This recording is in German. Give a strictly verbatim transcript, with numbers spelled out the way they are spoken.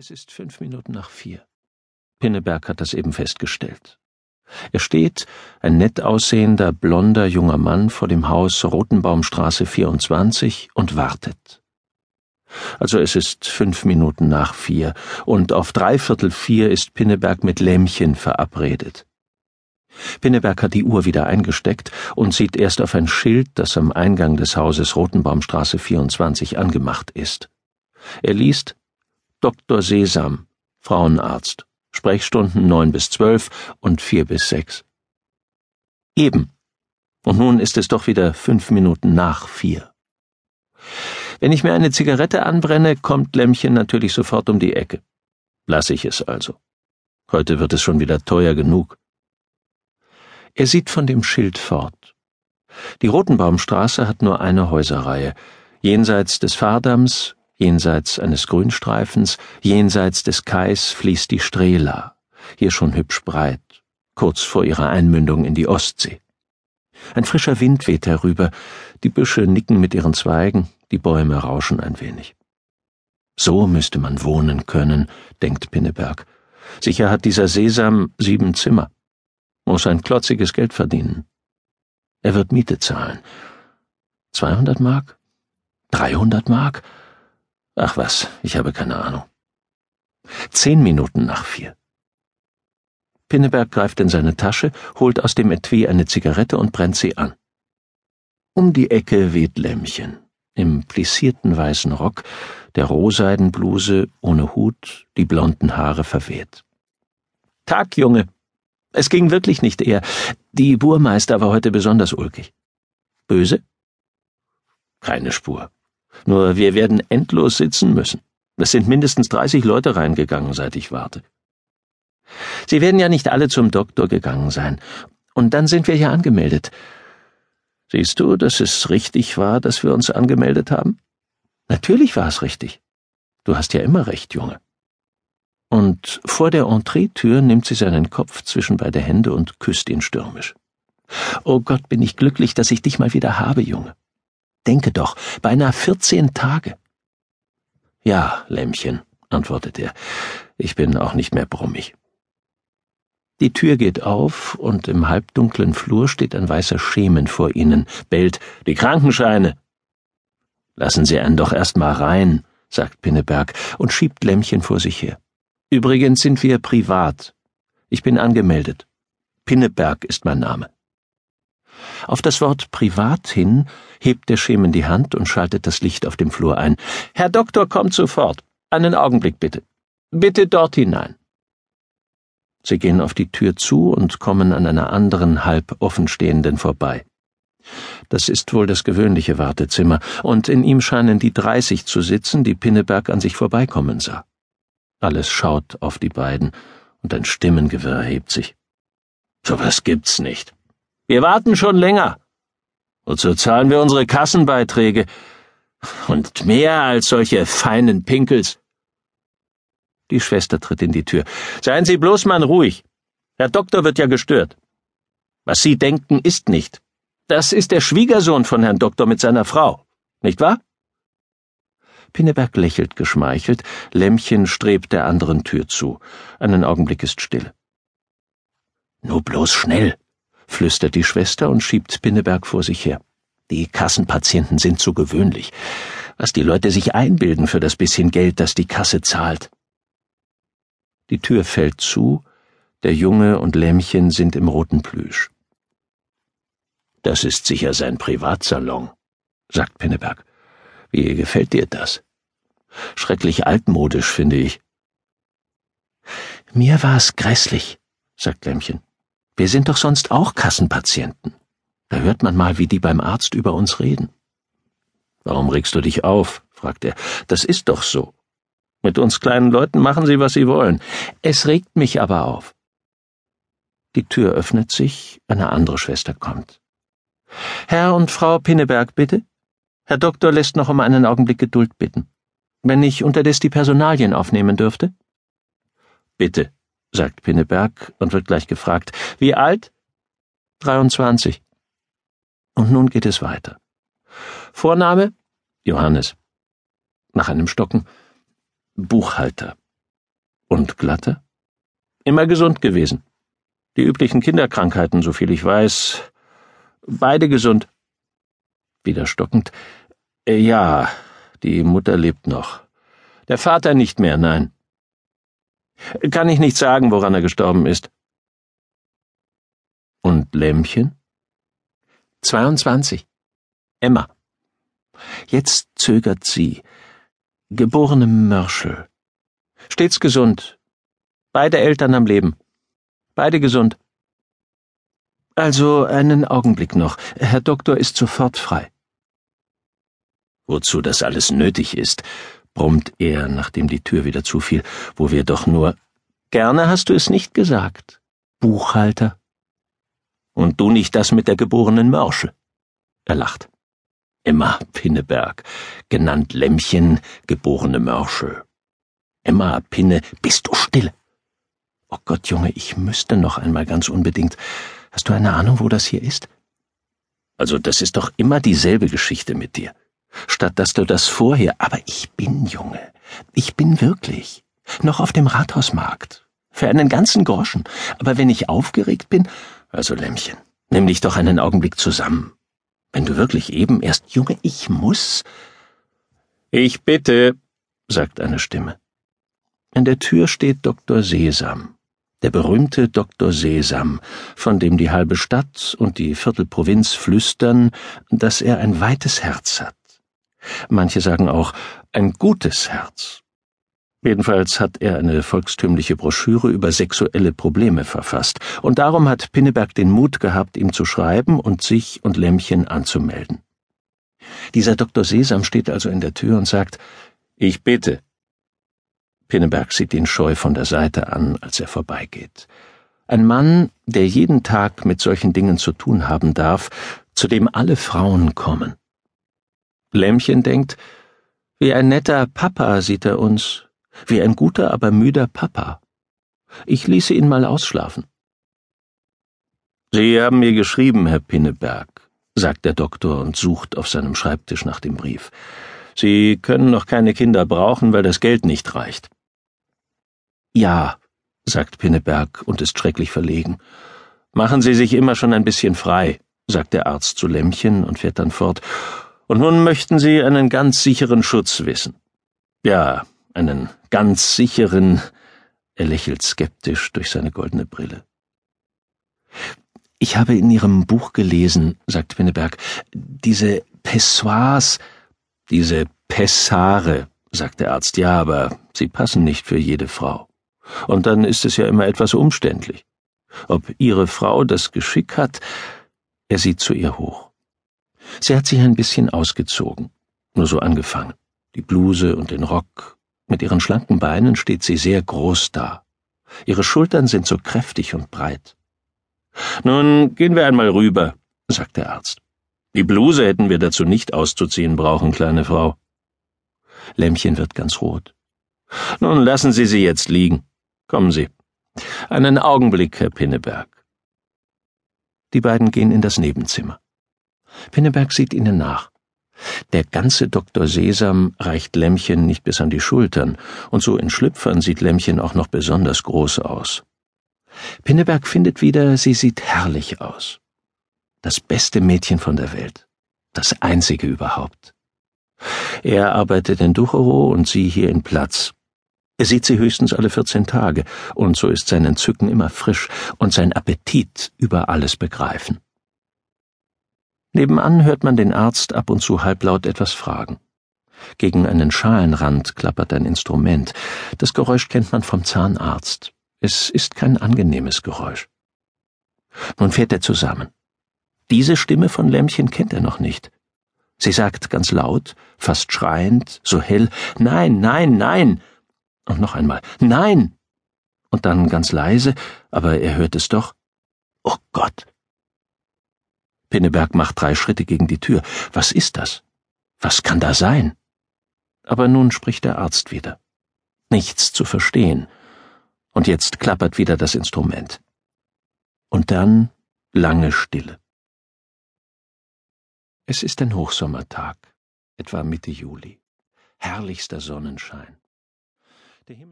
Es ist fünf Minuten nach vier. Pinneberg hat das eben festgestellt. Er steht, ein nett aussehender, blonder junger Mann, vor dem Haus Rotenbaumstraße vierundzwanzig und wartet. Also es ist fünf Minuten nach vier und auf dreiviertel vier ist Pinneberg mit Lämmchen verabredet. Pinneberg hat die Uhr wieder eingesteckt und sieht erst auf ein Schild, das am Eingang des Hauses Rotenbaumstraße vierundzwanzig angemacht ist. Er liest: Doktor Sesam, Frauenarzt, Sprechstunden neun bis zwölf und vier bis sechs. Eben. Und nun ist es doch wieder fünf Minuten nach vier. Wenn ich mir eine Zigarette anbrenne, kommt Lämmchen natürlich sofort um die Ecke. Lass ich es also. Heute wird es schon wieder teuer genug. Er sieht von dem Schild fort. Die Rotenbaumstraße hat nur eine Häuserreihe. Jenseits des Fahrdamms, jenseits eines Grünstreifens, jenseits des Kais fließt die Strehla, hier schon hübsch breit, kurz vor ihrer Einmündung in die Ostsee. Ein frischer Wind weht herüber, die Büsche nicken mit ihren Zweigen, die Bäume rauschen ein wenig. So müsste man wohnen können, denkt Pinneberg. Sicher hat dieser Sesam sieben Zimmer, muss ein klotziges Geld verdienen. Er wird Miete zahlen. zweihundert Mark? dreihundert Mark? Ach was, ich habe keine Ahnung. Zehn Minuten nach vier. Pinneberg greift in seine Tasche, holt aus dem Etui eine Zigarette und brennt sie an. Um die Ecke weht Lämmchen, im plissierten weißen Rock, der Rohseidenbluse, ohne Hut, die blonden Haare verweht. Tag, Junge! Es ging wirklich nicht eher. Die Burmeister war heute besonders ulkig. Böse? Keine Spur. Nur wir werden endlos sitzen müssen. Es sind mindestens dreißig Leute reingegangen, seit ich warte. Sie werden ja nicht alle zum Doktor gegangen sein. Und dann sind wir hier angemeldet. Siehst du, dass es richtig war, dass wir uns angemeldet haben? Natürlich war es richtig. Du hast ja immer recht, Junge. Und vor der Entreetür nimmt sie seinen Kopf zwischen beide Hände und küsst ihn stürmisch. Oh Gott, bin ich glücklich, dass ich dich mal wieder habe, Junge. Denke doch, beinahe vierzehn Tage. Ja, Lämmchen, antwortet er, ich bin auch nicht mehr brummig. Die Tür geht auf und im halbdunklen Flur steht ein weißer Schemen vor ihnen, bellt: Die Krankenscheine! Lassen Sie einen doch erst mal rein, sagt Pinneberg und schiebt Lämmchen vor sich her. Übrigens sind wir privat. Ich bin angemeldet. Pinneberg ist mein Name. Auf das Wort privat hin hebt der Schemen die Hand und schaltet das Licht auf dem Flur ein. Herr Doktor, kommt sofort. Einen Augenblick bitte. Bitte dort hinein. Sie gehen auf die Tür zu und kommen an einer anderen halb offenstehenden vorbei. Das ist wohl das gewöhnliche Wartezimmer, und in ihm scheinen die dreißig zu sitzen, die Pinneberg an sich vorbeikommen sah. Alles schaut auf die beiden, und ein Stimmengewirr hebt sich. So was gibt's nicht. Wir warten schon länger. Wozu zahlen wir unsere Kassenbeiträge? Und mehr als solche feinen Pinkels. Die Schwester tritt in die Tür. Seien Sie bloß mal ruhig. Der Doktor wird ja gestört. Was Sie denken, ist nicht. Das ist der Schwiegersohn von Herrn Doktor mit seiner Frau. Nicht wahr? Pinneberg lächelt geschmeichelt. Lämmchen strebt der anderen Tür zu. Einen Augenblick ist Stille. Nur bloß schnell, flüstert die Schwester und schiebt Pinneberg vor sich her. Die Kassenpatienten sind so gewöhnlich. Was die Leute sich einbilden für das bisschen Geld, das die Kasse zahlt. Die Tür fällt zu. Der Junge und Lämmchen sind im roten Plüsch. Das ist sicher sein Privatsalon, sagt Pinneberg. Wie gefällt dir das? Schrecklich altmodisch, finde ich. Mir war's grässlich, sagt Lämmchen. Wir sind doch sonst auch Kassenpatienten. Da hört man mal, wie die beim Arzt über uns reden. Warum regst du dich auf? Fragt er. Das ist doch so. Mit uns kleinen Leuten machen sie, was sie wollen. Es regt mich aber auf. Die Tür öffnet sich, eine andere Schwester kommt. Herr und Frau Pinneberg, bitte? Herr Doktor lässt noch um einen Augenblick Geduld bitten. Wenn ich unterdessen die Personalien aufnehmen dürfte? Bitte, sagt Pinneberg und wird gleich gefragt. Wie alt? dreiundzwanzig. Und nun geht es weiter. Vorname? Johannes. Nach einem Stocken. Buchhalter. und glatte. Immer gesund gewesen. Die üblichen Kinderkrankheiten, soviel ich weiß. Beide gesund. Wieder stockend. Ja, die Mutter lebt noch. Der Vater nicht mehr, nein. Kann ich nicht sagen, woran er gestorben ist. Und Lämmchen? zweiundzwanzig. Emma. Jetzt zögert sie. Geborene Mörschel. Stets gesund. Beide Eltern am Leben. Beide gesund. Also einen Augenblick noch. Herr Doktor ist sofort frei. Wozu das alles nötig ist, brummt er, nachdem die Tür wieder zufiel, wo wir doch nur... Gerne hast du es nicht gesagt, Buchhalter. Und du nicht das mit der geborenen Mörschel. Er lacht. Emma Pinneberg, genannt Lämmchen, geborene Mörschel. Emma Pinne, bist du still? Oh Gott, Junge, ich müsste noch einmal ganz unbedingt. Hast du eine Ahnung, wo das hier ist? Also das ist doch immer dieselbe Geschichte mit dir. Statt dass du das vorher... Aber ich bin, Junge, ich bin wirklich. Noch auf dem Rathausmarkt. Für einen ganzen Groschen. Aber wenn ich aufgeregt bin... Also, Lämmchen, nimm dich doch einen Augenblick zusammen. Wenn du wirklich eben erst... Junge, ich muss... Ich bitte, sagt eine Stimme. An der Tür steht Doktor Sesam, der berühmte Doktor Sesam, von dem die halbe Stadt und die Viertelprovinz flüstern, dass er ein weites Herz hat. Manche sagen auch, ein gutes Herz. Jedenfalls hat er eine volkstümliche Broschüre über sexuelle Probleme verfasst, und darum hat Pinneberg den Mut gehabt, ihm zu schreiben und sich und Lämmchen anzumelden. Dieser Doktor Sesam steht also in der Tür und sagt, »Ich bitte.« Pinneberg sieht ihn scheu von der Seite an, als er vorbeigeht. Ein Mann, der jeden Tag mit solchen Dingen zu tun haben darf, zu dem alle Frauen kommen. Lämmchen denkt, »Wie ein netter Papa sieht er uns.« Wie ein guter, aber müder Papa. Ich ließe ihn mal ausschlafen. Sie haben mir geschrieben, Herr Pinneberg, sagt der Doktor und sucht auf seinem Schreibtisch nach dem Brief. Sie können noch keine Kinder brauchen, weil das Geld nicht reicht. Ja, sagt Pinneberg und ist schrecklich verlegen. Machen Sie sich immer schon ein bisschen frei, sagt der Arzt zu Lämmchen und fährt dann fort. Und nun möchten Sie einen ganz sicheren Schutz wissen. Ja, einen ganz sicheren, er lächelt skeptisch durch seine goldene Brille. Ich habe in Ihrem Buch gelesen, sagt Pinneberg, diese Pessoirs, diese Pessare, sagt der Arzt, ja, aber sie passen nicht für jede Frau. Und dann ist es ja immer etwas umständlich. Ob Ihre Frau das Geschick hat, er sieht zu ihr hoch. Sie hat sich ein bisschen ausgezogen, nur so angefangen, die Bluse und den Rock. Mit ihren schlanken Beinen steht sie sehr groß da. Ihre Schultern sind so kräftig und breit. »Nun gehen wir einmal rüber«, sagt der Arzt. »Die Bluse hätten wir dazu nicht auszuziehen brauchen, kleine Frau.« Lämmchen wird ganz rot. »Nun lassen Sie sie jetzt liegen. Kommen Sie. Einen Augenblick, Herr Pinneberg.« Die beiden gehen in das Nebenzimmer. Pinneberg sieht ihnen nach. Der ganze Doktor Sesam reicht Lämmchen nicht bis an die Schultern, und so in Schlüpfern sieht Lämmchen auch noch besonders groß aus. Pinneberg findet wieder, sie sieht herrlich aus. Das beste Mädchen von der Welt. Das einzige überhaupt. Er arbeitet in Duchero und sie hier in Platz. Er sieht sie höchstens alle vierzehn Tage, und so ist sein Entzücken immer frisch und sein Appetit über alles begreifen. Nebenan hört man den Arzt ab und zu halblaut etwas fragen. Gegen einen Schalenrand klappert ein Instrument. Das Geräusch kennt man vom Zahnarzt. Es ist kein angenehmes Geräusch. Nun fährt er zusammen. Diese Stimme von Lämmchen kennt er noch nicht. Sie sagt ganz laut, fast schreiend, so hell, »Nein, nein, nein!« Und noch einmal, »Nein!« Und dann ganz leise, aber er hört es doch, »Oh Gott!« Pinneberg macht drei Schritte gegen die Tür. Was ist das? Was kann da sein? Aber nun spricht der Arzt wieder. Nichts zu verstehen. Und jetzt klappert wieder das Instrument. Und dann lange Stille. Es ist ein Hochsommertag, etwa Mitte Juli. Herrlichster Sonnenschein.